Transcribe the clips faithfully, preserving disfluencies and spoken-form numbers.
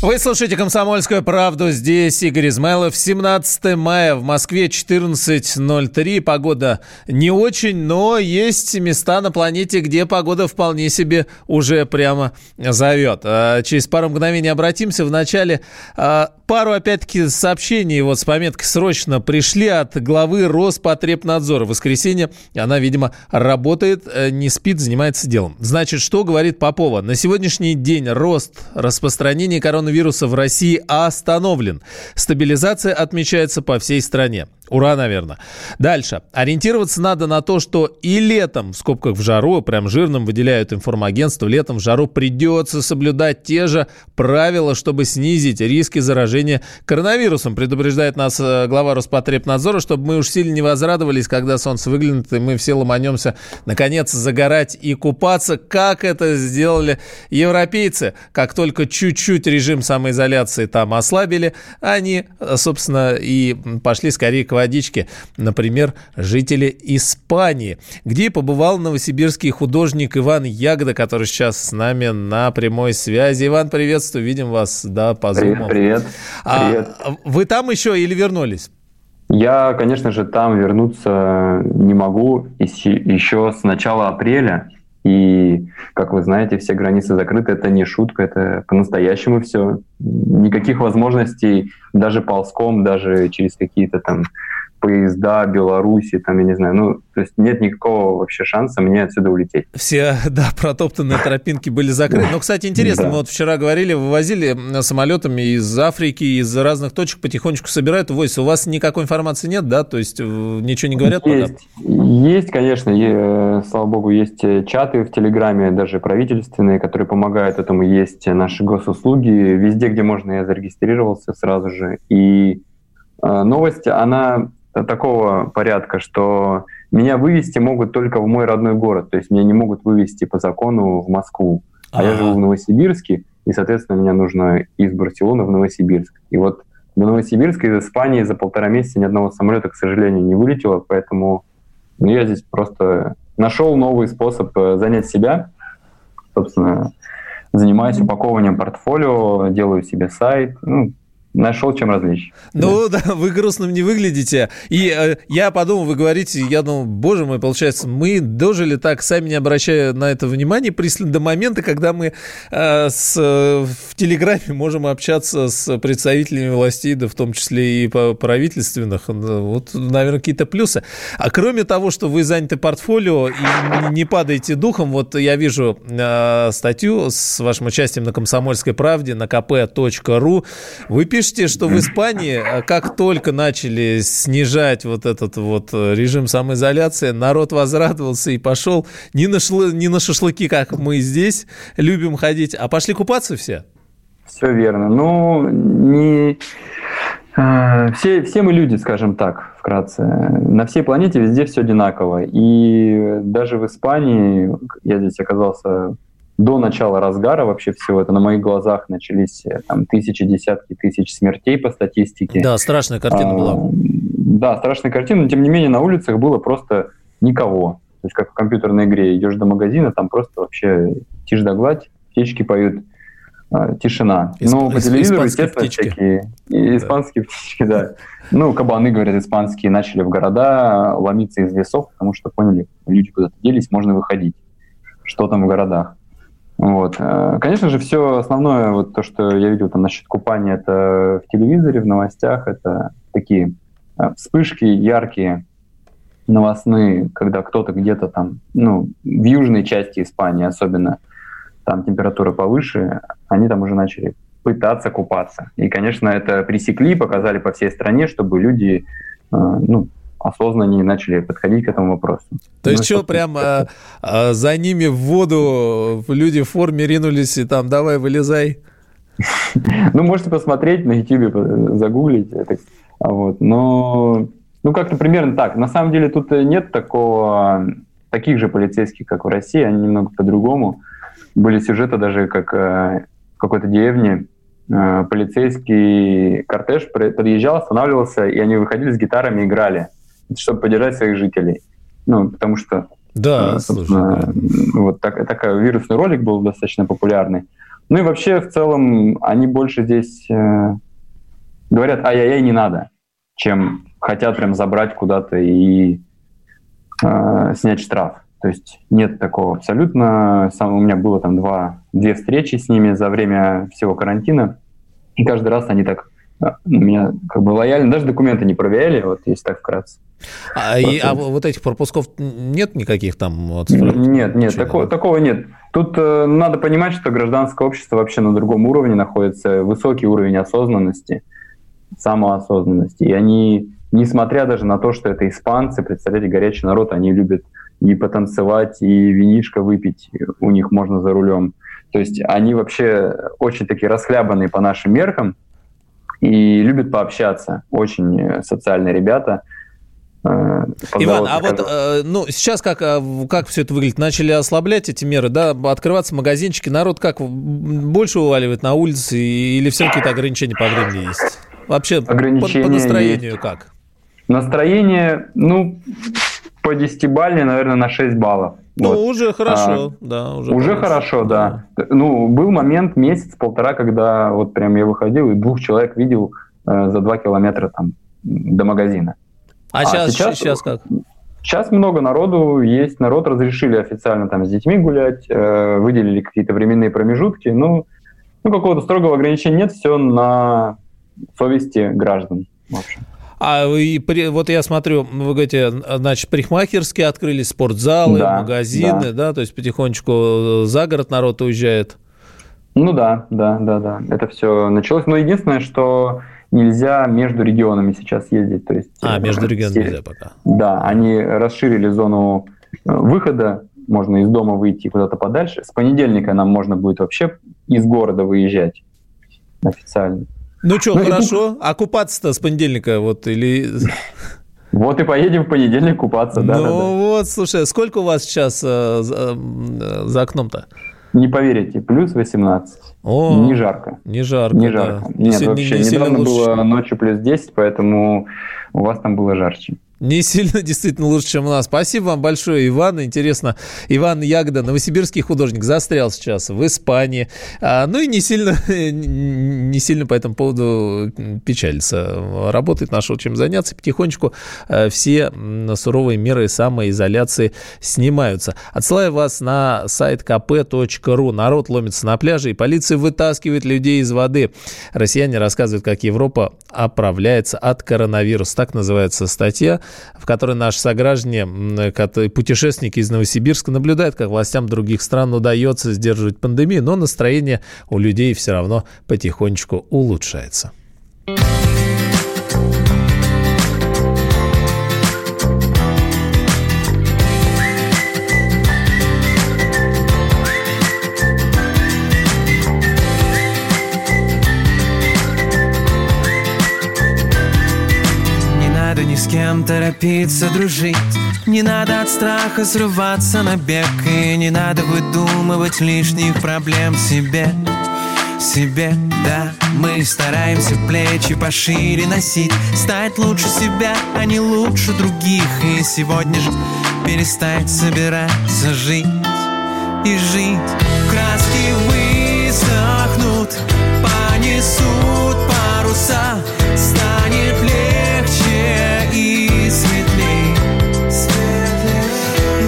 Вы слушаете «Комсомольскую правду». Здесь Игорь Измайлов. семнадцатого мая в Москве четырнадцать ноль три. Погода не очень, но есть места на планете, где погода вполне себе уже прямо зовет. Через пару мгновений обратимся. Вначале пару, опять-таки, сообщений вот с пометкой «Срочно» пришли от главы Роспотребнадзора. В воскресенье она, видимо, работает, не спит, занимается делом. Значит, что говорит Попова? На сегодняшний день рост распространения коронавируса вируса в России остановлен. Стабилизация отмечается по всей стране. Ура, наверное. Дальше. Ориентироваться надо на то, что и летом, в скобках в жару, прям жирным выделяют информагентство, летом в жару придется соблюдать те же правила, чтобы снизить риски заражения коронавирусом. Предупреждает нас глава Роспотребнадзора, чтобы мы уж сильно не возрадовались, когда солнце выглянет, и мы все ломанемся, наконец, загорать и купаться, как это сделали европейцы. Как только чуть-чуть режим самоизоляции там ослабили, они, собственно, и пошли скорее к водичке, например, жители Испании, где побывал новосибирский художник Иван Ягода, который сейчас с нами на прямой связи. Иван, приветствую, видим вас, да, по Zoom. Привет, привет. А, привет. Вы там еще или вернулись? Я, конечно же, там вернуться не могу еще с начала апреля. И, как вы знаете, все границы закрыты. Это не шутка, это по-настоящему все. Никаких возможностей даже ползком, даже через какие-то там поезда Беларуси, там, я не знаю, ну, то есть нет никакого вообще шанса мне отсюда улететь. Все, да, протоптанные тропинки были закрыты. Но, кстати, интересно, мы вот вчера говорили, вывозили самолетами из Африки, из разных точек, потихонечку собирают, ввозят. У вас никакой информации нет, да? То есть ничего не говорят? Есть, есть, конечно, слава богу, есть чаты в Телеграме, даже правительственные, которые помогают этому, есть наши госуслуги. Везде, где можно, я зарегистрировался сразу же. И новость, она такого порядка, что меня вывезти могут только в мой родной город, то есть меня не могут вывезти по закону в Москву, а А-а-а. я живу в Новосибирске, и, соответственно, мне нужно из Барселоны в Новосибирск. И вот до Новосибирска из Испании за полтора месяца ни одного самолета, к сожалению, не вылетело, поэтому ну, я здесь просто нашел новый способ занять себя, собственно, занимаюсь упакованием портфолио, делаю себе сайт, ну, нашел, чем различить. Ну, да, вы грустным не выглядите. И э, я подумал, вы говорите, я думал, боже мой, получается, мы дожили так, сами не обращая на это внимания, до момента, когда мы э, с, в Телеграме можем общаться с представителями властей, да в том числе и правительственных. Вот, наверное, какие-то плюсы. А кроме того, что вы заняты портфолио и не падаете духом, вот я вижу э, статью с вашим участием на «Комсомольской правде», на ка пэ точка ру. Вы пишете, что в Испании, как только начали снижать вот этот вот режим самоизоляции, народ возрадовался и пошел не на, шла... не на шашлыки, как мы здесь любим ходить, а пошли купаться все. Все верно. Ну, не... все, все мы люди, скажем так, вкратце. На всей планете везде все одинаково. И даже в Испании, я здесь оказался... До начала разгара вообще всего это на моих глазах начались там, тысячи, десятки тысяч смертей по статистике. Да, страшная картина а, была. Да, страшная картина, но тем не менее на улицах было просто никого. То есть как в компьютерной игре, идешь до магазина, там просто вообще тишь да гладь, птички поют, а, тишина. Исп... Ну, по телевизору, естественно, птички. Всякие да. Испанские птички, да. Ну, кабаны, говорят, испанские, начали в города ломиться из лесов, потому что поняли, люди куда-то делись, можно выходить. Что там в городах? Вот. Конечно же, все основное, вот то, что я видел там насчет купания, это в телевизоре, в новостях, это такие вспышки яркие, новостные, когда кто-то где-то там, ну, в южной части Испании особенно, там температура повыше, они там уже начали пытаться купаться. И, конечно, это пресекли, показали по всей стране, чтобы люди, ну, осознаннее начали подходить к этому вопросу. То есть ну, что, прям а, а, за ними в воду люди в форме ринулись и там давай вылезай? Ну, можете посмотреть на YouTube, загуглить. Но, ну, как-то примерно так. На самом деле тут нет такого, таких же полицейских, как в России, они немного по-другому. Были сюжеты даже, как в какой-то деревне, полицейский кортеж подъезжал, останавливался, и они выходили с гитарами, играли, чтобы поддержать своих жителей. Ну, потому что Да, собственно, вот так, такой вирусный ролик был достаточно популярный. Ну и вообще, в целом, они больше здесь э, говорят «ай-яй-яй, не надо», чем хотят прям забрать куда-то и э, снять штраф. То есть нет такого абсолютно. Сам, у меня было там два, две встречи с ними за время всего карантина, и каждый раз они так меня как бы лояльно, даже документы не проверяли, вот если так вкратце. А, и, а вот этих пропусков нет никаких там? Вот, нет, нет, такого, такого нет. Тут э, надо понимать, что гражданское общество вообще на другом уровне находится, высокий уровень осознанности, самоосознанности. И они, несмотря даже на то, что это испанцы, представляете, горячий народ, они любят и потанцевать, и винишко выпить у них можно за рулем. То есть они вообще очень такие расхлябанные по нашим меркам и любят пообщаться. Очень социальные ребята. Иван, а вот ну, сейчас как, как все это выглядит? Начали ослаблять эти меры, да? Открываться магазинчики, народ как? Больше вываливает на улице или все какие-то ограничения по времени есть? Вообще по, по настроению есть. Как? Настроение, ну, по десятибалльной, наверное, на шесть баллов. Ну, вот. уже хорошо, а, да. Уже, уже хорошо, да. да. Ну, был момент, месяц-полтора, когда вот прям я выходил и двух человек видел э, за два километра там до магазина. А, а сейчас, сейчас, сейчас как? Сейчас много народу есть, народ разрешили официально там с детьми гулять, э, выделили какие-то временные промежутки, ну, ну, какого-то строгого ограничения нет, все на совести граждан, в общем. А и при, вот я смотрю, вы говорите, значит, парикмахерские открылись, спортзалы, да, магазины, да. да, то есть потихонечку за город народ уезжает. Ну да, да, да, да, это все началось. Но единственное, что нельзя между регионами сейчас ездить. То есть, а, между регионами нельзя пока. Да, они расширили зону выхода, можно из дома выйти куда-то подальше. С понедельника нам можно будет вообще из города выезжать официально. Ну что, ну, хорошо. И... А купаться-то с понедельника вот или... Вот и поедем в понедельник купаться, да. Ну да, да. Вот, слушай, сколько у вас сейчас э, э, за окном-то? Не поверите, плюс восемнадцать. О, не жарко. Не жарко, не жарко. Да. Нет, не, вообще, не недавно лучше, было ночью плюс десять, поэтому у вас там было жарче. Не сильно, действительно, лучше, чем у нас. Спасибо вам большое, Иван. Интересно, Иван Ягода, новосибирский художник, застрял сейчас в Испании. А, ну и не сильно, не сильно по этому поводу печалится. Работает, нашел чем заняться. Потихонечку все суровые меры самоизоляции снимаются. Отсылаю вас на сайт ка пэ точка ру. Народ ломится на пляже, и полиция вытаскивает людей из воды. Россияне рассказывают, как Европа оправляется от коронавируса. Так называется статья, в которой наши сограждане, путешественники из Новосибирска, наблюдают, как властям других стран удается сдерживать пандемию, но настроение у людей все равно потихонечку улучшается. С кем торопиться дружить, не надо от страха срываться на бег, и не надо выдумывать лишних проблем себе, себе, да. Мы стараемся плечи пошире носить, стать лучше себя, а не лучше других, и сегодня же перестать собираться жить и жить. Краски высохнут, понесут паруса, станет легче и светлей.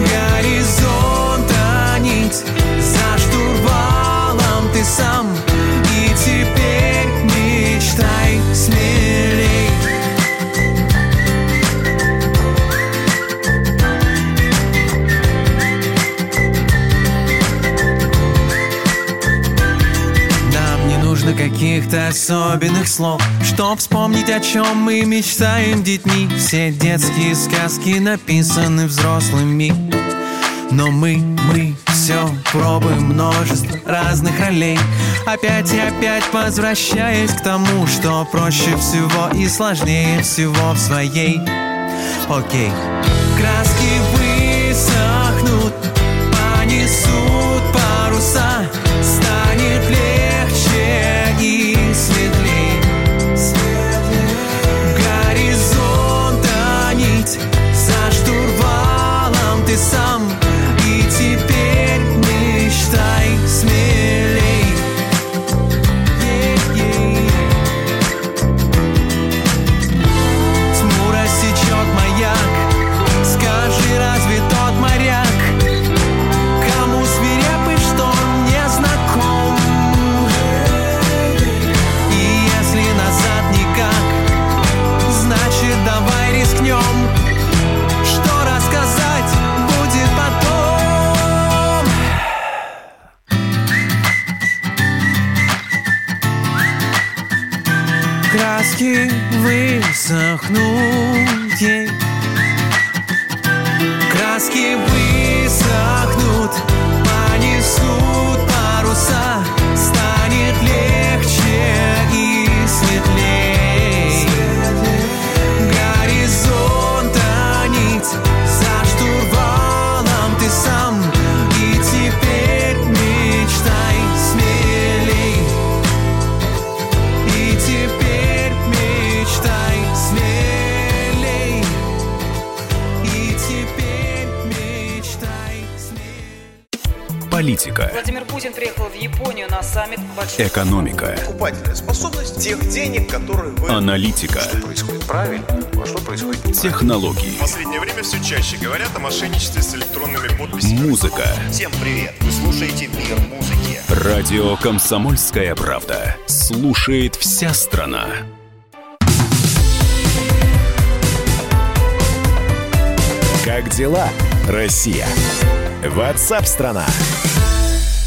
Горизонт тонить за штурвалом ты сам, и теперь мечтай смелей. Нам не нужно каких-то особенных слов, чтоб вспомнить, о чем мы мечтаем детьми. Все детские сказки написаны взрослыми, но мы, мы все пробуем множество разных ролей, опять и опять возвращаясь к тому, что проще всего и сложнее всего в своей. Окей. Краски высохнут, понесут паруса, станет легче и светлее. Горизонт тонить, за штурвалом ты сам. щеки высохнут ей. Краски высохнут, понесут паруса, станет легче и светлей. Горизонта нить, за штурвалом ты сам, и теперь мечтай смелей. И теперь мечтай смелей. И теперь мечтай смелей. Политика. Владимир Путин приехал в Японию на саммит больших... Экономика. Покупательная способность тех денег, которые вы... Аналитика. Что происходит правильно, а что происходит неправильно. Технологии. В последнее время все чаще говорят о мошенничестве с электронными подписями. Музыка. Всем привет. Вы слушаете «Мир музыки». Радио «Комсомольская правда». Слушает вся страна. Как дела, Россия? WhatsApp-страна.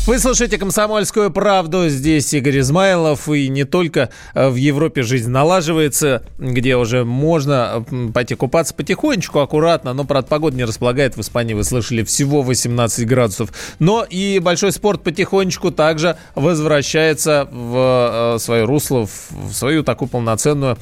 Вы слушаете «Комсомольскую правду». Здесь Игорь Измайлов. И не только в Европе жизнь налаживается, где уже можно пойти купаться потихонечку, аккуратно. Но, правда, погода не располагает. В Испании, вы слышали, всего восемнадцать градусов. Но и большой спорт потихонечку также возвращается в свое русло, в свою такую полноценную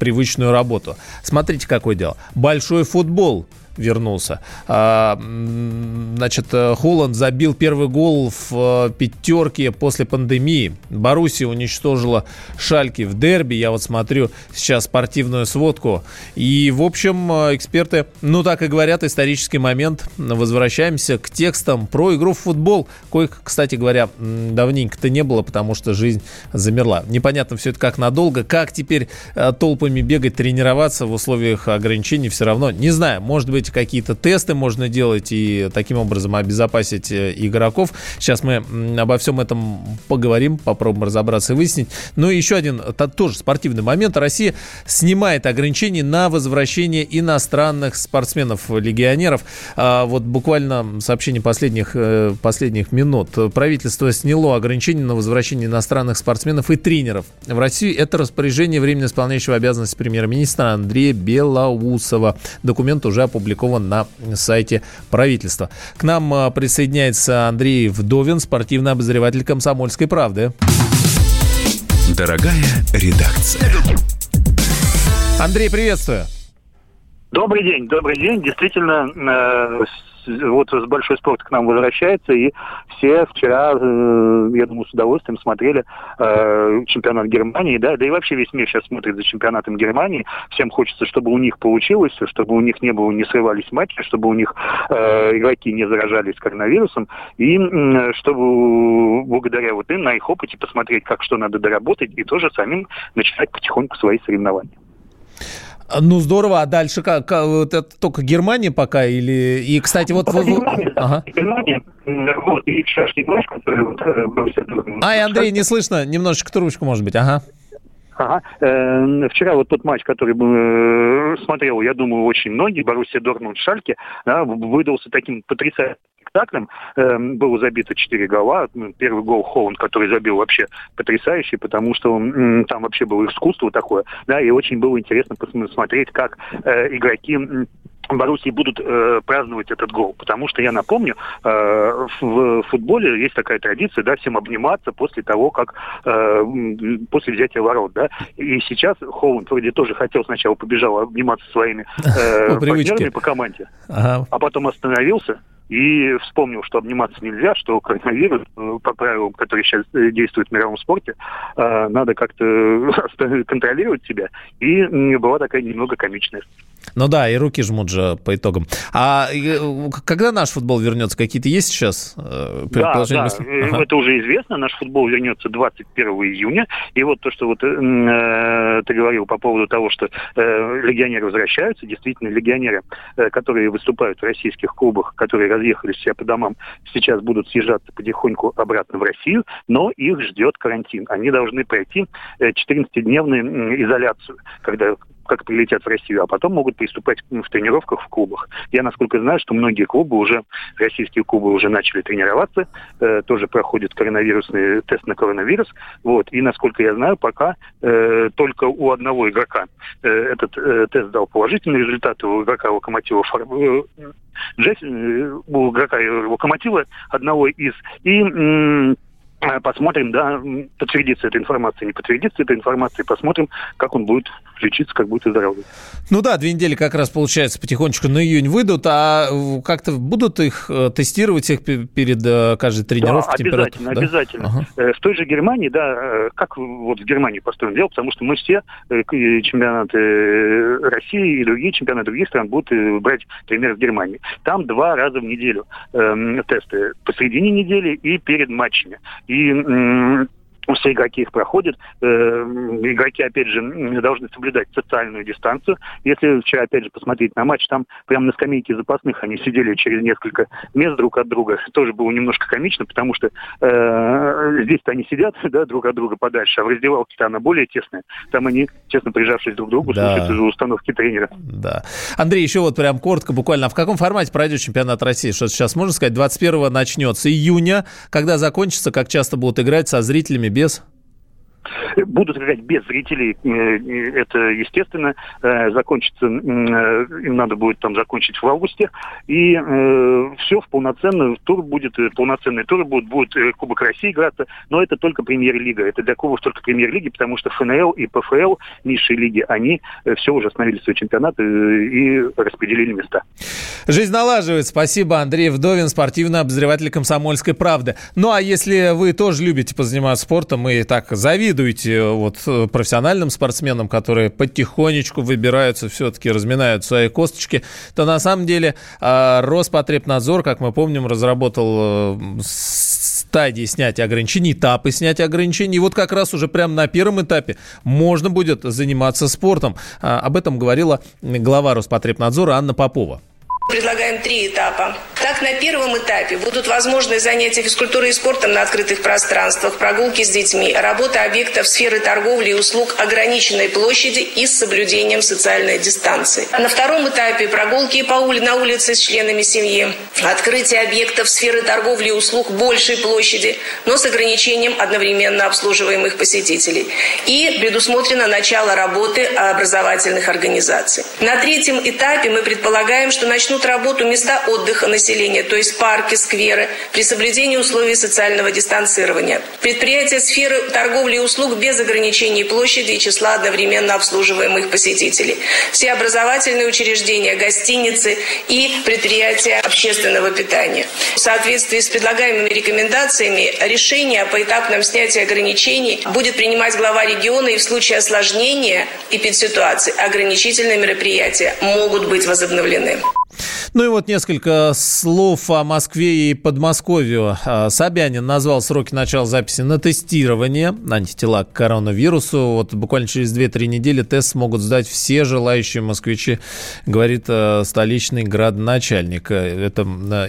привычную работу. Смотрите, какое дело. Большой футбол вернулся. Значит, Холланд забил первый гол в пятерке после пандемии. Боруссия уничтожила Шальке в дерби. Я вот смотрю сейчас спортивную сводку. И, в общем, эксперты, ну, так и говорят, исторический момент. Возвращаемся к текстам про игру в футбол, коих, кстати говоря, давненько-то не было, потому что жизнь замерла. Непонятно все это, как надолго, как теперь толпами бегать, тренироваться в условиях ограничений все равно. Не знаю, может быть, какие-то тесты можно делать и таким образом обезопасить игроков. Сейчас мы обо всем этом поговорим, попробуем разобраться и выяснить. Ну и еще один тоже спортивный момент. Россия снимает ограничения на возвращение иностранных спортсменов-легионеров. Вот буквально сообщение последних, последних минут. Правительство сняло ограничения на возвращение иностранных спортсменов и тренеров в Россию. Это распоряжение временно исполняющего обязанности премьер-министра Андрея Белоусова. Документ уже опубликован. Опубликован на сайте правительства. К нам присоединяется Андрей Вдовин, спортивный обозреватель «Комсомольской правды». Дорогая редакция. Андрей, приветствую. Добрый день, добрый день. Действительно, э, вот большой спорт к нам возвращается, и все вчера, э, я думаю, с удовольствием смотрели э, чемпионат Германии, да, да и вообще весь мир сейчас смотрит за чемпионатом Германии. Всем хочется, чтобы у них получилось, чтобы у них не было, не срывались матчи, чтобы у них э, игроки не заражались коронавирусом, и э, чтобы благодаря вот им на их опыте посмотреть, как что надо доработать, и тоже самим начинать потихоньку свои соревнования. Ну, здорово. А дальше как? Это только Германия пока? Или... И, кстати, вот... Вы... Германия, ага. Германия. Вот, и чашки нож, которые... Вот... Ай, Андрей, не слышно. Немножечко трубочку, может быть. Ага. Ага. Э, вчера вот тот матч, который э, смотрел, я думаю, очень многие, Боруссия Дортмунд Шальке, да, выдался таким потрясающим спектаклем. Э, было забито четыре гола. Первый гол Холланд, который забил, вообще потрясающий, потому что э, там вообще было искусство такое, да, и очень было интересно посмотреть, как э, игроки... Э, Боруссии будут э, праздновать этот гол, потому что, я напомню, э, в футболе есть такая традиция, да, всем обниматься после того, как э, после взятия ворот, да, и сейчас Холланд вроде тоже хотел, сначала побежал обниматься своими э, партнерами по команде, ага. А потом остановился и вспомнил, что обниматься нельзя, что коронавирус, по правилам, которые сейчас действуют в мировом спорте, надо как-то контролировать себя. И была такая немного комичная. Ну да, и руки жмут же по итогам. А когда наш футбол вернется? Какие-то есть сейчас предположения? Да, да. Ага. Это уже известно. Наш футбол вернется двадцать первого июня. И вот то, что вот э, ты говорил по поводу того, что э, легионеры возвращаются. Действительно, легионеры, э, которые выступают в российских клубах, которые разъехались все по домам, сейчас будут съезжаться потихоньку обратно в Россию, но их ждет карантин. Они должны пройти четырнадцатидневную изоляцию, когда как прилетят в Россию, а потом могут приступать в тренировках в клубах. Я, насколько знаю, что многие клубы уже, российские клубы уже начали тренироваться, э, тоже проходит коронавирусный тест на коронавирус. Вот. И, насколько я знаю, пока э, только у одного игрока э, этот э, тест дал положительный результат, у игрока Локомотива Джесс, у игрока Локомотива одного из... И, м- Посмотрим, да, подтвердится эта информация, не подтвердится эта информация, посмотрим, как он будет лечиться, как будет выздоравливать. Ну да, две недели как раз, получается, потихонечку на июнь выйдут, а как-то будут их тестировать их перед каждой тренировкой? Да, обязательно, обязательно. Ага. В той же Германии, да, как вот в Германии построено дело, потому что мы все чемпионаты России и другие чемпионаты других стран будут брать пример в Германии. Там два раза в неделю тесты, посредине недели и перед матчами. И м- все игроки их проходят. Э- игроки, опять же, должны соблюдать социальную дистанцию. Если вчера, опять же, посмотреть на матч, там прямо на скамейке запасных они сидели через несколько мест друг от друга. Тоже было немножко комично, потому что э- здесь-то они сидят, да, друг от друга подальше, а в раздевалке-то она более тесная. Там они, честно, прижавшись друг к другу, да, слушаются за установки тренера. Да. Андрей, еще вот прям коротко, буквально, а в каком формате пройдет чемпионат России? Что сейчас можно сказать? двадцать первого начнется июня. Когда закончится, как часто будут играть со зрителями, без? Будут играть без зрителей, это естественно. Закончится, им надо будет там закончить в августе. И э, все в полноценный тур будет, полноценный тур будет, будет Кубок России играться, но это только премьер-лига. Это для клубов только премьер-лиги, потому что эф эн эл и пэ эф эл, низшие лиги, они все уже остановили свой чемпионат и распределили места. Жизнь налаживает. Спасибо, Андрей Вдовин, спортивный обозреватель «Комсомольской правды». Ну а если вы тоже любите позаниматься спортом и так завидуете, вот профессиональным спортсменам, которые потихонечку выбираются, все-таки разминают свои косточки, то на самом деле Роспотребнадзор, как мы помним, разработал стадии снятия ограничений, этапы снятия ограничений. И вот как раз уже прямо на первом этапе можно будет заниматься спортом. Об этом говорила глава Роспотребнадзора Анна Попова. Предлагаем три этапа. Так, на первом этапе будут возможны занятия физкультурой и спортом на открытых пространствах, прогулки с детьми, работа объектов сферы торговли и услуг ограниченной площади и с соблюдением социальной дистанции. На втором этапе прогулки по ули- на улице с членами семьи, открытие объектов сферы торговли и услуг большей площади, но с ограничением одновременно обслуживаемых посетителей. И предусмотрено начало работы образовательных организаций. На третьем этапе мы предполагаем, что начнут работу места отдыха населения, то есть парки, скверы, при соблюдении условий социального дистанцирования. Предприятия сферы торговли и услуг без ограничений площади и числа одновременно обслуживаемых посетителей. Все образовательные учреждения, гостиницы и предприятия общественного питания. В соответствии с предлагаемыми рекомендациями решение о поэтапном снятии ограничений будет принимать глава региона, и в случае осложнения эпидситуации ограничительные мероприятия могут быть возобновлены. Ну и вот несколько слов о Москве и Подмосковью. Собянин назвал сроки начала записи на тестирование антитела к коронавирусу. Вот буквально через две-три недели тест смогут сдать все желающие москвичи, говорит столичный градоначальник. Это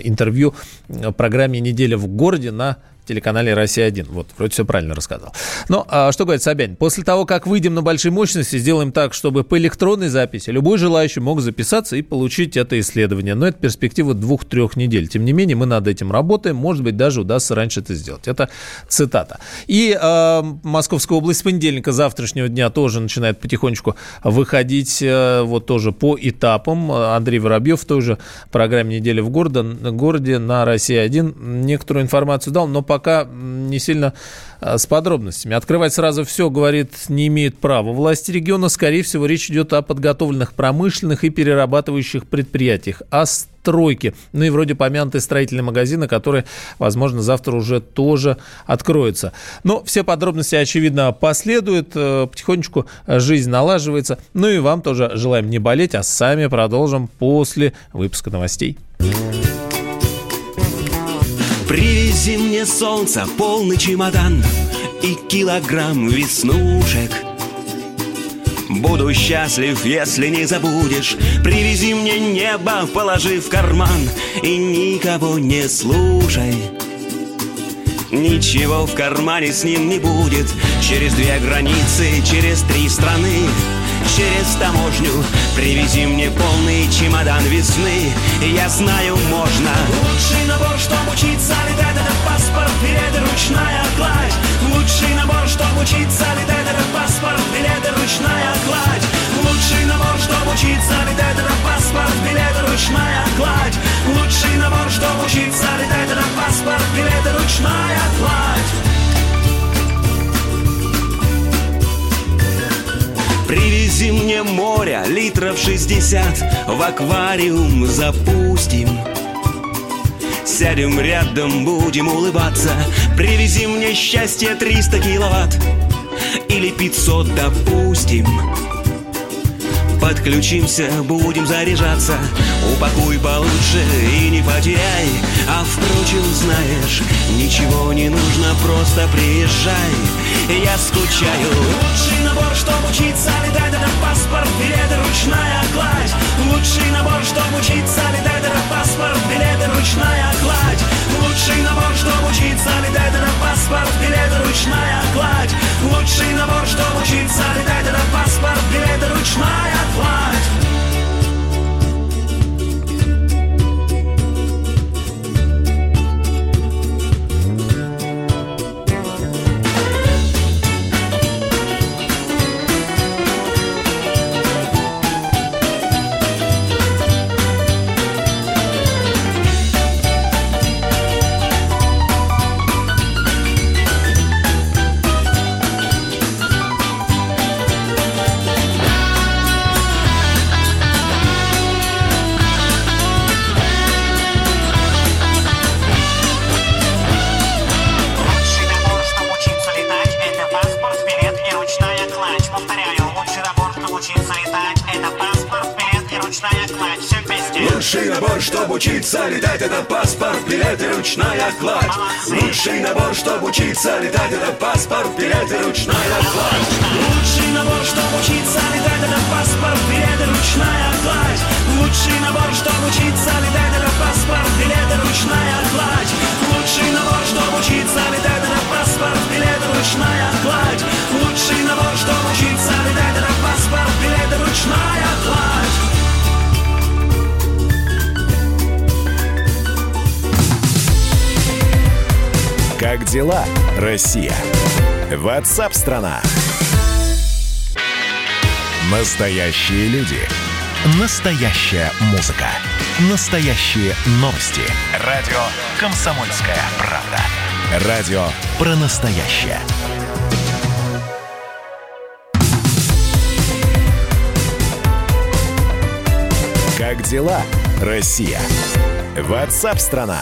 интервью в программе «Неделя в городе» на телеканале «Россия-один». Вот, вроде все правильно рассказал. Но а что говорит Собянин? После того, как выйдем на большие мощности, сделаем так, чтобы по электронной записи любой желающий мог записаться и получить это исследование. Но это перспектива двух-трех недель. Тем не менее, мы над этим работаем. Может быть, даже удастся раньше это сделать. Это цитата. И э, Московская область с понедельника завтрашнего дня тоже начинает потихонечку выходить э, вот тоже по этапам. Андрей Воробьев в той же программе «Неделя в городе», городе на «Россия-один» некоторую информацию дал, но по пока не сильно с подробностями. Открывать сразу все, говорит, не имеет права власти региона. Скорее всего, речь идет о подготовленных промышленных и перерабатывающих предприятиях, о стройке. Ну и вроде помянутые строительные магазины, которые, возможно, завтра уже тоже откроются. Но все подробности, очевидно, последуют. Потихонечку жизнь налаживается. Ну и вам тоже желаем не болеть, а сами продолжим после выпуска новостей. Привези мне солнце, полный чемодан и килограмм веснушек. Буду счастлив, если не забудешь. Привези мне небо, положи в карман и никого не слушай. Ничего в кармане с ним не будет. Через две границы, через три страны через таможню. Привези мне полный чемодан весны, я знаю, можно. Лучший набор, чтоб учиться летать, это паспорт, билеты, ручная кладь. Лучший набор, чтоб учиться летать, это паспорт, билеты, ручная кладь. Лучший набор, чтоб учиться летать, это паспорт, билеты, ручная кладь. Лучший набор, чтоб учиться летать, это паспорт, билеты, ручная кладь. Привези мне моря, литров шестьдесят, в аквариум запустим. Сядем рядом, будем улыбаться. Привези мне счастье триста киловатт или пятьсот, допустим. Подключимся, будем заряжаться. Упакуй получше и не потеряй. А впрочем, знаешь, ничего не нужно, просто приезжай. Я скучаю. Лучший набор, чтоб учиться летать, это паспорт, билеты, ручная кладь. Лучший набор, чтоб учиться летать, это паспорт, билеты, ручная кладь. Лучший набор, чтоб учиться летать, это паспорт, билеты, ручная кладь. Лучший набор, чтоб учиться летать, это паспорт, билеты, ручная кладь. Лучший набор, чтоб учиться летать, это паспорт, билеты, ручная кладь. Лучший набор, чтоб учиться летать, это паспорт, билеты, ручная кладь. Лучший набор, чтоб учиться летать, это паспорт, билеты, ручная кладь. Лучший набор, чтоб учиться летать, это паспорт, билеты, ручная кладь. Лучший набор, чтоб учиться летать, это паспорт, билеты, ручная кладь. Лучший набор, чтоб учиться летать, это паспорт, билеты, ручная кладь. Как дела, Россия? Ватсап-страна. Настоящие люди. Настоящая музыка. Настоящие новости. Радио «Комсомольская правда». Радио про настоящее. Как дела, Россия? Ватсап-страна.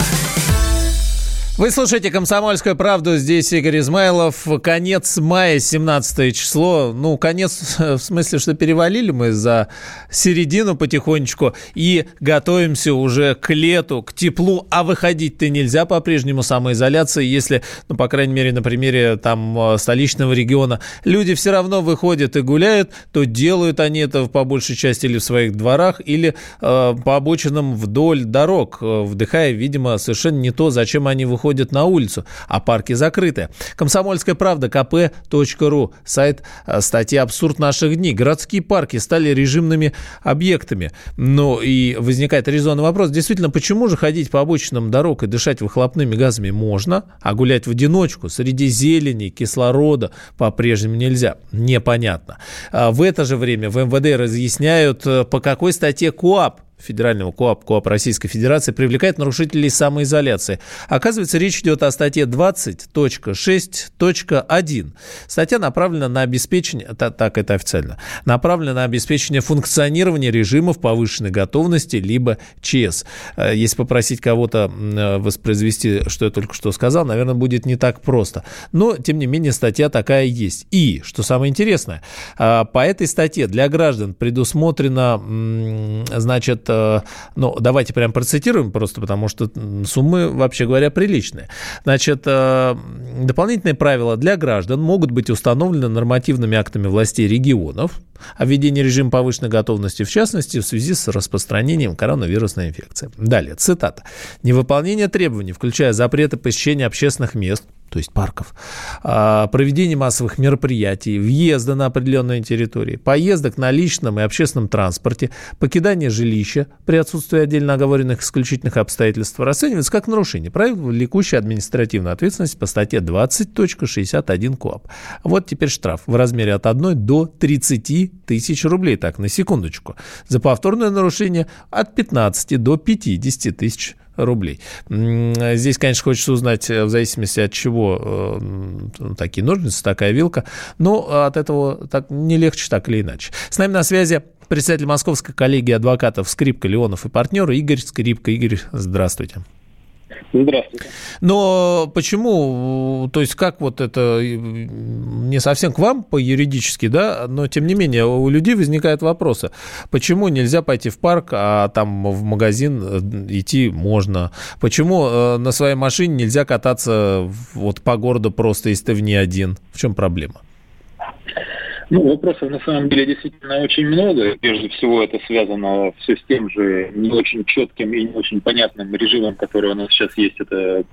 Вы слушаете «Комсомольскую правду». Здесь Игорь Измайлов. Конец мая, семнадцатое число. Ну, конец в смысле, что перевалили мы за середину потихонечку и готовимся уже к лету, к теплу. А выходить-то нельзя по-прежнему, самоизоляция. Если, ну, по крайней мере, на примере там столичного региона люди все равно выходят и гуляют, то делают они это по большей части или в своих дворах, или э, по обочинам вдоль дорог, вдыхая, видимо, совершенно не то, зачем они выходят. Ходят на улицу, а парки закрыты. Комсомольская правда, ка пэ точка ру, сайт статьи «Абсурд наших дней». Городские парки стали режимными объектами. Ну и возникает резонный вопрос. Действительно, почему же ходить по обочинам дорог и дышать выхлопными газами можно, а гулять в одиночку среди зелени, кислорода по-прежнему нельзя? Непонятно. В это же время в эм вэ дэ разъясняют, по какой статье КОАП, федерального КОАП, КОАП Российской Федерации, привлекает нарушителей самоизоляции. Оказывается, речь идет о статье двадцать точка шесть точка один. Статья направлена на обеспечение, так это официально, направлена на обеспечение функционирования режимов повышенной готовности либо ЧС. Если попросить кого-то воспроизвести, что я только что сказал, наверное, будет не так просто. Но, тем не менее, статья такая есть. И, что самое интересное, по этой статье для граждан предусмотрено, значит, ну, давайте прям процитируем просто, потому что суммы, вообще говоря, приличные. Значит, дополнительные правила для граждан могут быть установлены нормативными актами властей регионов о введении режима повышенной готовности, в частности, в связи с распространением коронавирусной инфекции. Далее, цитата. Невыполнение требований, включая запреты посещения общественных мест, то есть парков, проведение массовых мероприятий, въезда на определенные территории, поездок на личном и общественном транспорте, покидание жилища при отсутствии отдельно оговоренных исключительных обстоятельств расценивается как нарушение правил, влекущее административную ответственность по статье двадцать точка шестьдесят один КОАП. Вот теперь штраф в размере от одной до тридцати тысяч рублей, так, на секундочку. За повторное нарушение от пятнадцати до пятидесяти тысяч рублей. рублей. Здесь, конечно, хочется узнать, в зависимости от чего э, такие ножницы, такая вилка, но от этого так, не легче так или иначе. С нами на связи председатель Московской коллегии адвокатов Скрипка, Леонов и партнеры Игорь Скрипка. Игорь, здравствуйте. Здравствуйте. Но почему, то есть как вот это, не совсем к вам по-юридически, да, но тем не менее у людей возникают вопросы. Почему нельзя пойти в парк, а там в магазин идти можно? Почему на своей машине нельзя кататься вот по городу просто, если ты в ней один? В чем проблема? Ну, вопросов на самом деле действительно очень много. Прежде всего, это связано все с тем же не очень четким и не очень понятным режимом, который у нас сейчас есть. Это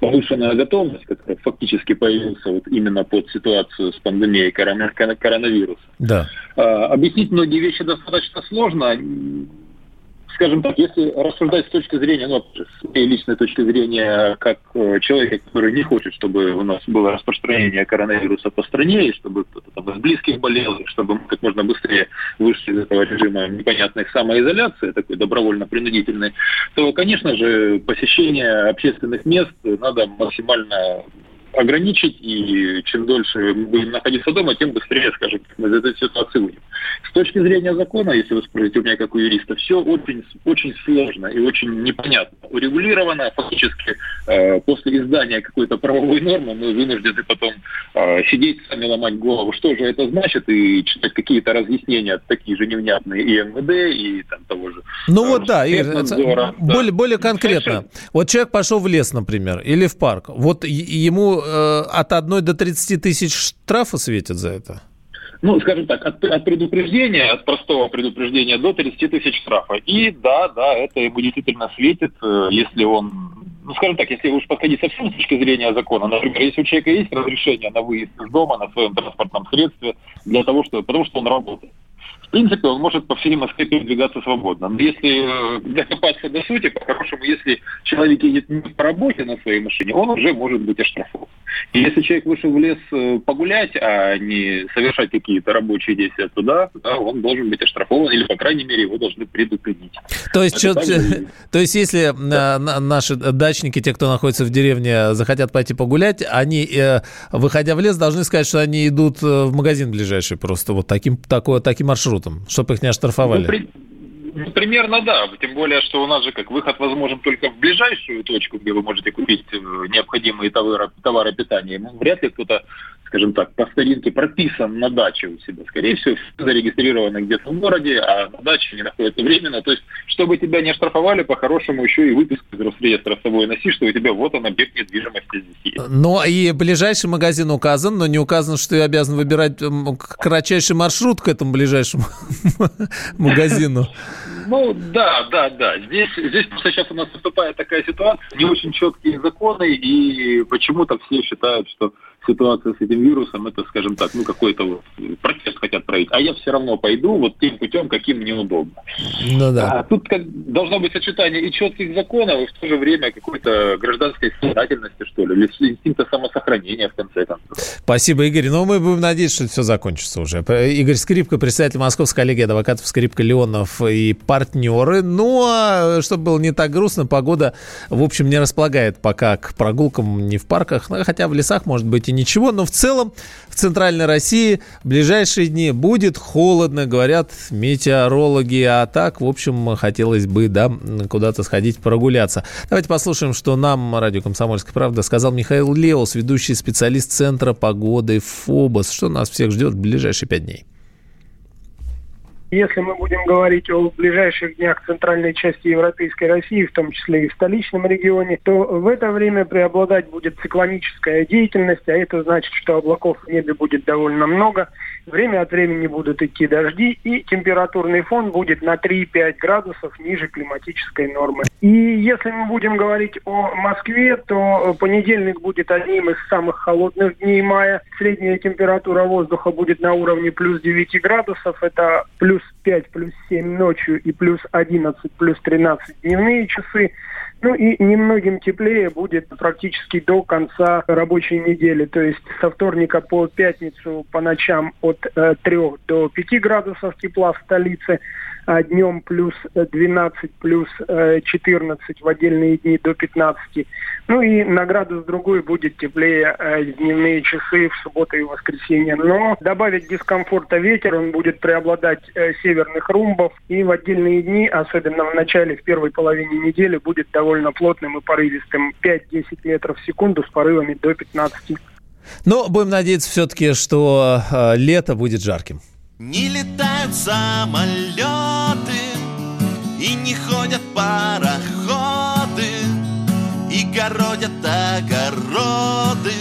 повышенная готовность, которая фактически появилась вот именно под ситуацию с пандемией корона- коронавируса. Да. А, объяснить многие вещи достаточно сложно. Скажем так, если рассуждать с точки зрения, ну, с моей личной точки зрения, как человека, который не хочет, чтобы у нас было распространение коронавируса по стране, и чтобы кто-то там из близких болел, и чтобы мы как можно быстрее вышли из этого режима непонятной самоизоляции, такой добровольно-принудительной, то, конечно же, посещение общественных мест надо максимально ограничить, и чем дольше мы будем находиться дома, тем быстрее, скажем, мы из этой ситуации выйдем. С точки зрения закона, если вы спросите у меня как у юриста, все очень, очень сложно и очень непонятно урегулировано. Фактически э, после издания какой-то правовой нормы мы вынуждены потом э, сидеть, сами ломать голову, что же это значит, и читать какие-то разъяснения, такие же невнятные и МВД, и там того же. Ну вот да, Роспотребнадзора, Игорь, да. Более, более конкретно. Вот человек пошел в лес, например, или в парк. Вот ему от одной до тридцати тысяч штрафа светит за это? Ну, скажем так, от, от предупреждения, от простого предупреждения до тридцати тысяч штрафа. И да, да, это ему действительно светит, если он, ну, скажем так, если уж подходить совсем с точки зрения закона, например, если у человека есть разрешение на выезд из дома на своем транспортном средстве, для того, что, потому что он работает. В принципе, он может по всей Москве передвигаться свободно. Но если докопаться до сути, по-хорошему, если человек едет не по работе на своей машине, он уже может быть оштрафован. И если человек вышел в лес погулять, а не совершать какие-то рабочие действия туда, да, он должен быть оштрафован, или, по крайней мере, его должны предупредить. То есть, что, то есть если да. наши дачники, те, кто находится в деревне, захотят пойти погулять, они, выходя в лес, должны сказать, что они идут в магазин ближайший просто вот таким, такой, таким маршрутом, чтобы их не оштрафовали. Ну, при... ну, примерно, да. Тем более, что у нас же как выход возможен только в ближайшую точку, где вы можете купить необходимые товары, товары питания. Ну, вряд ли кто-то, скажем так, по старинке прописан на даче у себя. Скорее всего, все зарегистрировано где-то в городе, а на даче не находится временно. То есть, чтобы тебя не оштрафовали, по-хорошему еще и выписку из Росреестра с собой носи, что у тебя вот он объект недвижимости здесь есть. Ну, и ближайший магазин указан, но не указано, что ты обязан выбирать кратчайший маршрут к этому ближайшему магазину. Ну, да, да, да. Здесь, здесь просто сейчас у нас наступает такая ситуация, не очень четкие законы, и почему-то все считают, что ситуация с этим вирусом, это, скажем так, ну, какой-то вот протест хотят проявить, а я все равно пойду вот тем путем, каким мне удобно. Ну, да. А тут как, должно быть сочетание и четких законов, и в то же время какой-то гражданской сознательности, что ли, или инстинкта самосохранения, в конце концов. Спасибо, Игорь. Ну, мы будем надеяться, что это все закончится уже. Игорь Скрипка, председатель Московской коллегии адвокатов Скрипка, Леонов и партнеры. Ну, а чтобы было не так грустно, погода, в общем, не располагает пока к прогулкам, не в парках, хотя в лесах, может быть, и ничего, но в целом в Центральной России в ближайшие дни будет холодно, говорят метеорологи, а так, в общем, хотелось бы, да, куда-то сходить прогуляться. Давайте послушаем, что нам радио «Комсомольская правда» сказал Михаил Леус, ведущий специалист Центра погоды ФОБОС, что нас всех ждет в ближайшие пять дней. Если мы будем говорить о ближайших днях центральной части Европейской России, в том числе и в столичном регионе, то в это время преобладать будет циклоническая деятельность, а это значит, что облаков в небе будет довольно много. время от времени будут идти дожди, и температурный фон будет на три-пять градусов ниже климатической нормы. И если мы будем говорить о Москве, то понедельник будет одним из самых холодных дней мая. Средняя температура воздуха будет на уровне плюс девять градусов, это плюс пять, плюс семь ночью и плюс одиннадцать, плюс тринадцать дневные часы. Ну и немногим теплее будет практически до конца рабочей недели. То есть со вторника по пятницу по ночам от э, трёх до пяти градусов тепла в столице, а днем плюс двенадцать, плюс э, четырнадцать, в отдельные дни до пятнадцати. Ну и на градус другой будет теплее э, дневные часы в субботу и воскресенье. Но добавить дискомфорта ветер, он будет преобладать э, северных румбов. И в отдельные дни, особенно в начале, в первой половине недели, будет довольно довольно плотным и порывистым, пять-десять метров в секунду с порывами до пятнадцати. Но будем надеяться все-таки, что э, лето будет жарким. Не летают самолеты, и не ходят пароходы, и городят огороды,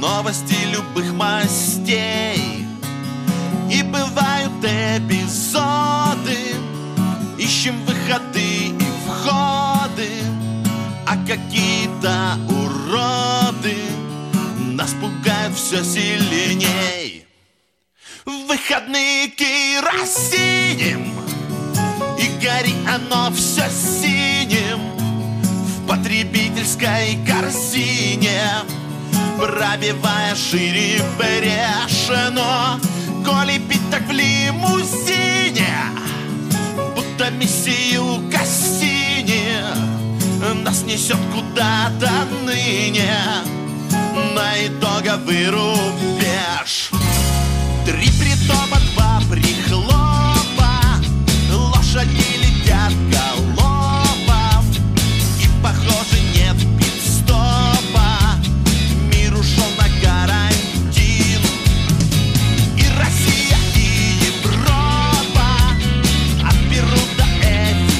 новости любых мастей. И бывают эпизоды, ищем выходы и входы. А какие-то уроды нас пугают все сильней. В выходные керосиним, и гори оно все синим. В потребительской корзине, пробивая шире брешено, коли пить так в лимузине, будто миссию Кассини. Нас несет куда-то ныне на итоговый рубеж. Три притопа, два прихлопа, лошади летят галопом, и, похоже, нет пит-стопа, мир ушел на карантин. И Россия, и Европа, от Перу до Эфиопии.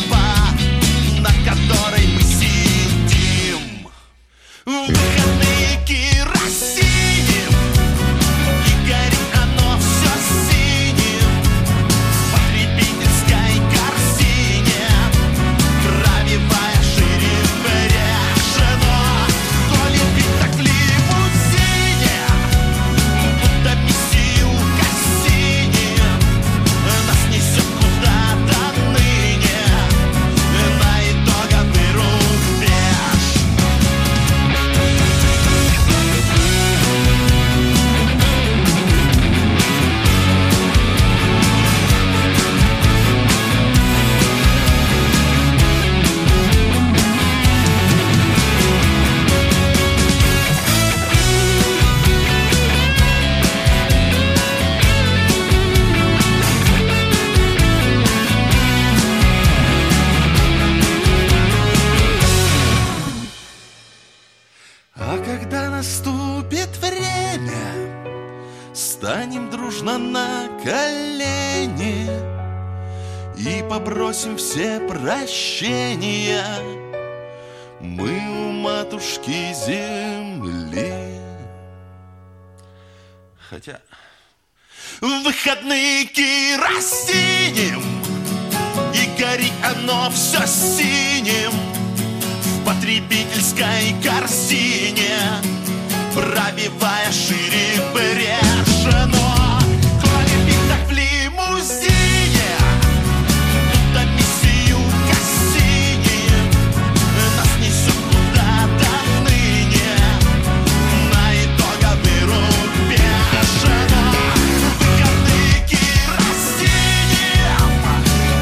Выходные керосиним, и горит оно все синим. В потребительской корзине, пробивая шире бережено, то ли пить так в лимузине, будто миссию Кассини. Нас несет куда-то ныне на итоговый рубеж. Станем дружно на колени и побросим все прощения. Мы у матушки земли. Хотя в выходные керосиним, и горит оно все синим. В потребительской корзине, пробивая шире брешено, коли пить так в лимузине, будто миссию Кассини. Нас несет куда-то ныне на итоговый рубеж. Выходные керосиним,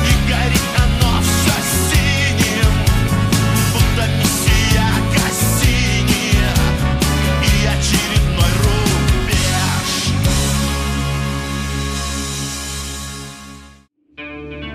и горит оно все синим, будто миссия Кассини. Очередной рубеж.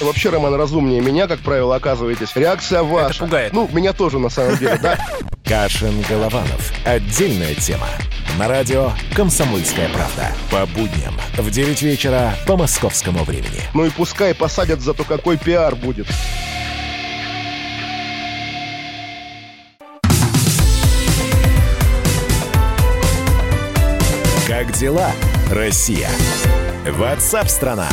Вообще, Роман, разумнее меня, как правило, оказываетесь. Реакция ваша. Это пугает. Ну, меня тоже, на самом деле, да. Кашин-Голованов. Отдельная тема. На радио «Комсомольская правда». По будням в девять вечера по московскому времени. Ну и пускай посадят, зато какой пиар будет. Как дела, Россия? Ватсап-страна.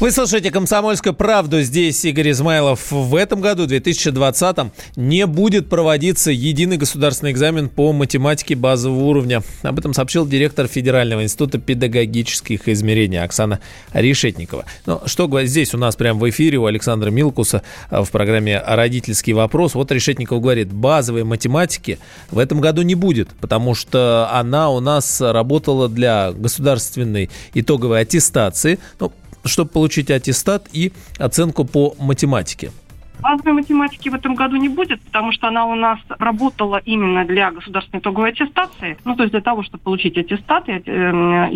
Вы слушаете «Комсомольскую правду». Здесь Игорь Измайлов. В этом году, две тысячи двадцатом, не будет проводиться единый государственный экзамен по математике базового уровня. Об этом сообщил директор Федерального института педагогических измерений Оксана Решетникова. Но что говорит здесь у нас прямо в эфире у Александра Милкуса в программе «Родительский вопрос». Вот Решетникова говорит, базовой математики в этом году не будет, потому что она у нас работала для государственной итоговой аттестации, ну, чтобы получить аттестат и оценку по математике. Базовой математики в этом году не будет, потому что она у нас работала именно для государственной итоговой аттестации, ну, то есть для того, чтобы получить аттестат и,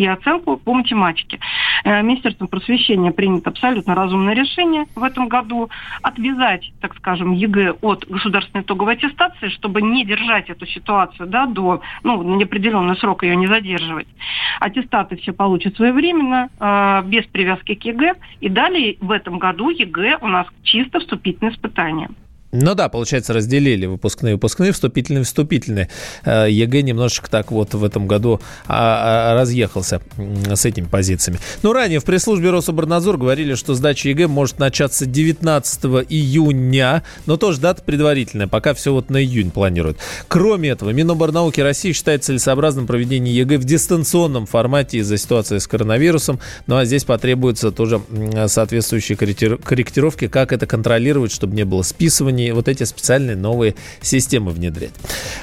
и оценку по математике. Министерством просвещения принято абсолютно разумное решение в этом году отвязать, так скажем, ЕГЭ от государственной итоговой аттестации, чтобы не держать эту ситуацию, да, до, ну, на неопределенный срок ее не задерживать. Аттестаты все получат своевременно, э, без привязки к ЕГЭ, и далее в этом году ЕГЭ у нас чисто вступительный испытания. Ну да, получается, разделили выпускные-выпускные, вступительные-вступительные. ЕГЭ немножечко так вот в этом году разъехался с этими позициями. Но ранее в пресс-службе Рособрнадзора говорили, что сдача ЕГЭ может начаться девятнадцатого июня, но тоже дата предварительная, пока все вот на июнь планируют. Кроме этого, Миноборнауки России считает целесообразным проведение ЕГЭ в дистанционном формате из-за ситуации с коронавирусом. Ну а здесь потребуются тоже соответствующие корректировки, как это контролировать, чтобы не было списывания. Вот эти специальные новые системы внедрять.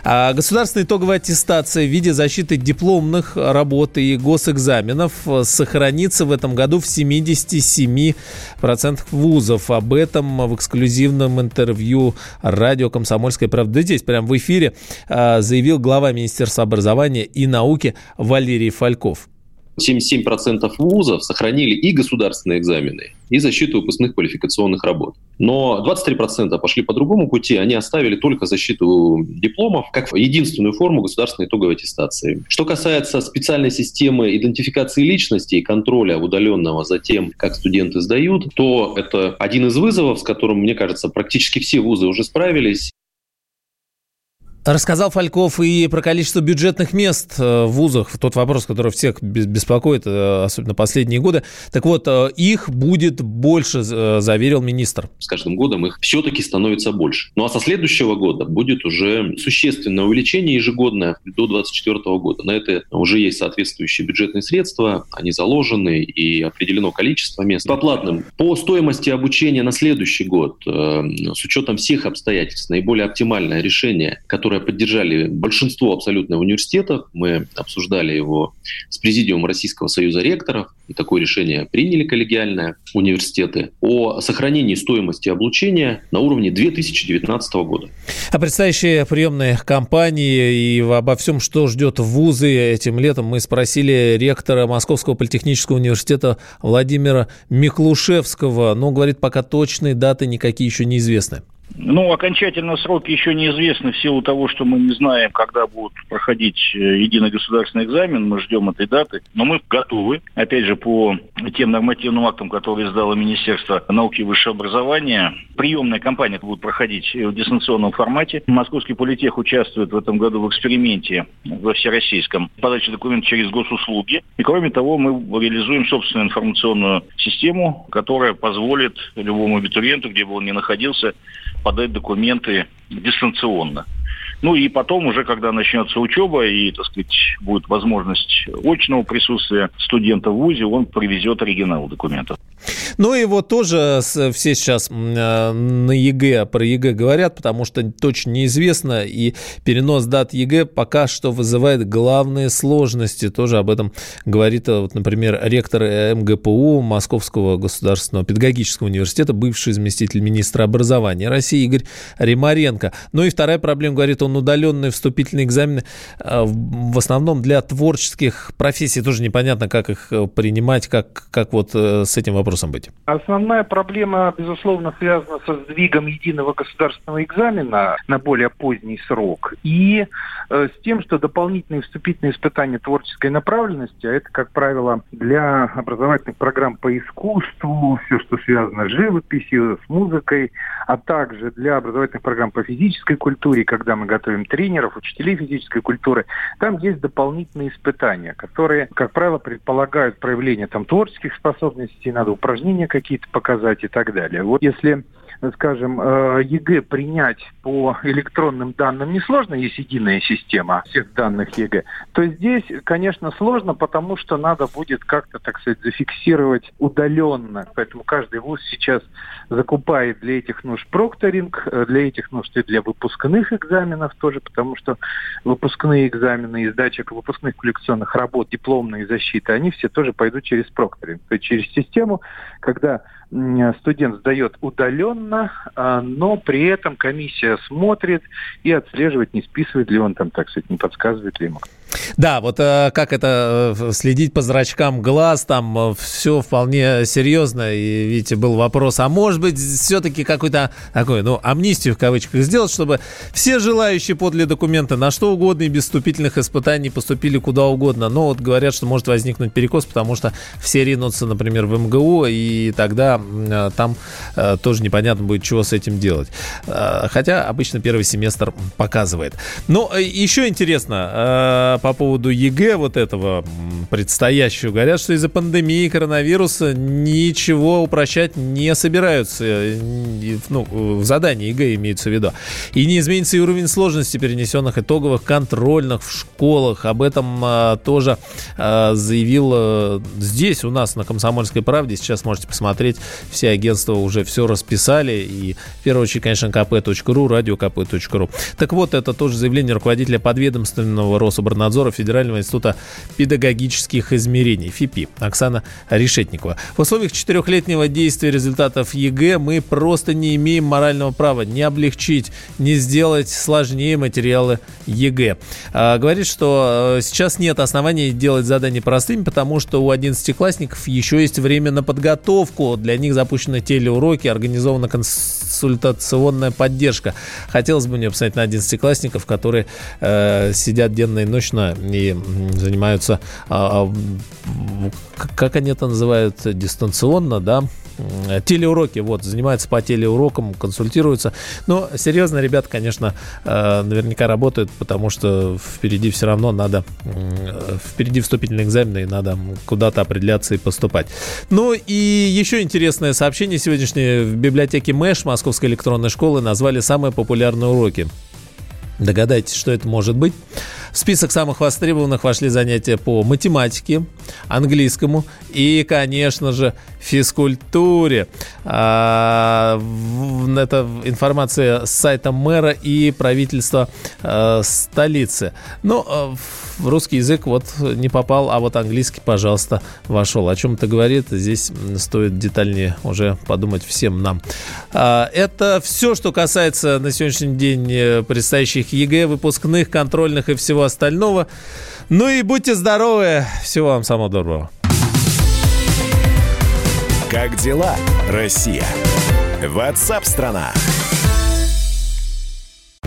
А государственная итоговая аттестация в виде защиты дипломных работ и госэкзаменов сохранится в этом году в семьдесят семь процентов вузов. Об этом в эксклюзивном интервью радио «Комсомольская правда». Здесь прямо в эфире заявил глава Министерства образования и науки Валерий Фальков. семьдесят семь процентов вузов сохранили и государственные экзамены, и защиту выпускных квалификационных работ. Но двадцать три процента пошли по другому пути, они оставили только защиту дипломов как единственную форму государственной итоговой аттестации. Что касается специальной системы идентификации личности и контроля удаленного за тем, как студенты сдают, то это один из вызовов, с которым, мне кажется, практически все вузы уже справились. Рассказал Фальков и про количество бюджетных мест в вузах. Тот вопрос, который всех беспокоит, особенно последние годы. Так вот, их будет больше, заверил министр. С каждым годом их все-таки становится больше. Ну а со следующего года будет уже существенное увеличение ежегодное до двадцать четвёртого года. На это уже есть соответствующие бюджетные средства. Они заложены и определено количество мест. По платным. По стоимости обучения на следующий год, с учетом всех обстоятельств, наиболее оптимальное решение, которое поддержали большинство абсолютно университетов. Мы обсуждали его с президиумом Российского союза ректоров, и такое решение приняли коллегиальные университеты о сохранении стоимости облучения на уровне две тысячи девятнадцатого года. О предстоящей приемной кампании и обо всем, что ждет вузы этим летом, мы спросили ректора Московского политехнического университета Владимира Миклушевского. Но, говорит, пока точные даты никакие еще не известны. Ну, окончательно сроки еще неизвестны в силу того, что мы не знаем, когда будут проходить единый государственный экзамен. Мы ждем этой даты. Но мы готовы, опять же, по тем нормативным актам, которые издало Министерство науки и высшего образования. Приемная кампания будет проходить в дистанционном формате. Московский политех участвует в этом году в эксперименте во всероссийском подаче документов через госуслуги. И, кроме того, мы реализуем собственную информационную систему, которая позволит любому абитуриенту, где бы он ни находился, подать документы дистанционно. Ну и потом уже, когда начнется учеба и, так сказать, будет возможность очного присутствия студента в вузе, он привезет оригинал документов. Ну и вот тоже все сейчас на ЕГЭ, про ЕГЭ говорят, потому что точно неизвестно, и перенос дат ЕГЭ пока что вызывает главные сложности. Тоже об этом говорит, вот, например, ректор эм гэ пэ у Московского государственного педагогического университета, бывший заместитель министра образования России Игорь Римаренко. Ну и вторая проблема, говорит он, удаленные вступительные экзамены в основном для творческих профессий. Тоже непонятно, как их принимать, как, как вот с этим вопросом быть. Основная проблема, безусловно, связана со сдвигом единого государственного экзамена на более поздний срок и э, с тем, что дополнительные вступительные испытания творческой направленности, а это, как правило, для образовательных программ по искусству, все, что связано с живописью, с музыкой, а также для образовательных программ по физической культуре, когда мы готовим тренеров, учителей физической культуры, там есть дополнительные испытания, которые, как правило, предполагают проявление там творческих способностей, надо упражнения какие-то показать и так далее. Вот если, скажем, ЕГЭ принять по электронным данным несложно, есть единая система всех данных ЕГЭ, то здесь, конечно, сложно, потому что надо будет как-то, так сказать, зафиксировать удаленно. Поэтому каждый вуз сейчас закупает для этих нужд прокторинг, для этих нужд и для выпускных экзаменов тоже, потому что выпускные экзамены и сдача выпускных коллекционных работ, дипломные защиты, они все тоже пойдут через прокторинг, то есть через систему, когда студент сдает удаленно, но при этом комиссия смотрит и отслеживает, не списывает ли он там, так сказать, не подсказывает ли ему. Да, вот как это следить по зрачкам глаз, там все вполне серьезно. И, видите, был вопрос, а может быть все-таки какую-то такую, ну, амнистию в кавычках сделать, чтобы все желающие подали документы на что угодно и без вступительных испытаний поступили куда угодно. Но вот говорят, что может возникнуть перекос, потому что все ринутся, например, в эм гэ у, и тогда там тоже непонятно будет, чего с этим делать. Хотя обычно первый семестр показывает. Но еще интересно по поводу ЕГЭ вот этого предстоящего. Говорят, что из-за пандемии коронавируса ничего упрощать не собираются. Ну, в задании ЕГЭ имеется в виду. И не изменится и уровень сложности перенесенных итоговых контрольных в школах. Об этом тоже заявил здесь у нас на «Комсомольской правде». Сейчас можете посмотреть. Все агентства уже все расписали. И в первую очередь, конечно, ка пэ точка ру, радио ка пэ точка ру. Так вот, это тоже заявление руководителя подведомственного Рособрнадзора Федерального института педагогических измерений, ФИПИ, Оксана Решетникова. В условиях четырехлетнего действия результатов ЕГЭ мы просто не имеем морального права не облегчить, не сделать сложнее материалы ЕГЭ. А, говорит, что сейчас нет оснований делать задания простыми, потому что у одиннадцатиклассников еще есть время на подготовку. Для них запущены телеуроки, организована консультационная поддержка. Хотелось бы мне посмотреть на одиннадцатиклассников, которые э, сидят денно и ночно и занимаются, а, а, как они это называют, дистанционно, да, телеуроки, вот, занимаются по телеурокам, консультируются. Но серьезно, ребята, конечно, наверняка работают, потому что впереди все равно надо, впереди вступительные экзамены, и надо куда-то определяться и поступать. Ну и еще интересное сообщение сегодняшнее. В библиотеке МЭШ Московской электронной школы назвали самые популярные уроки. Догадайтесь, что это может быть. В список самых востребованных вошли занятия по математике, английскому и, конечно же, физкультуре. Это информация с сайта мэра и правительства столицы. Но в русский язык вот не попал, а вот английский, пожалуйста, вошел. О чем это говорит, здесь стоит детальнее уже подумать всем нам. Это все, что касается на сегодняшний день предстоящих ЕГЭ, выпускных, контрольных и всего остального. Ну и будьте здоровы. Всего вам самого доброго. Как дела, Россия? WhatsApp-страна.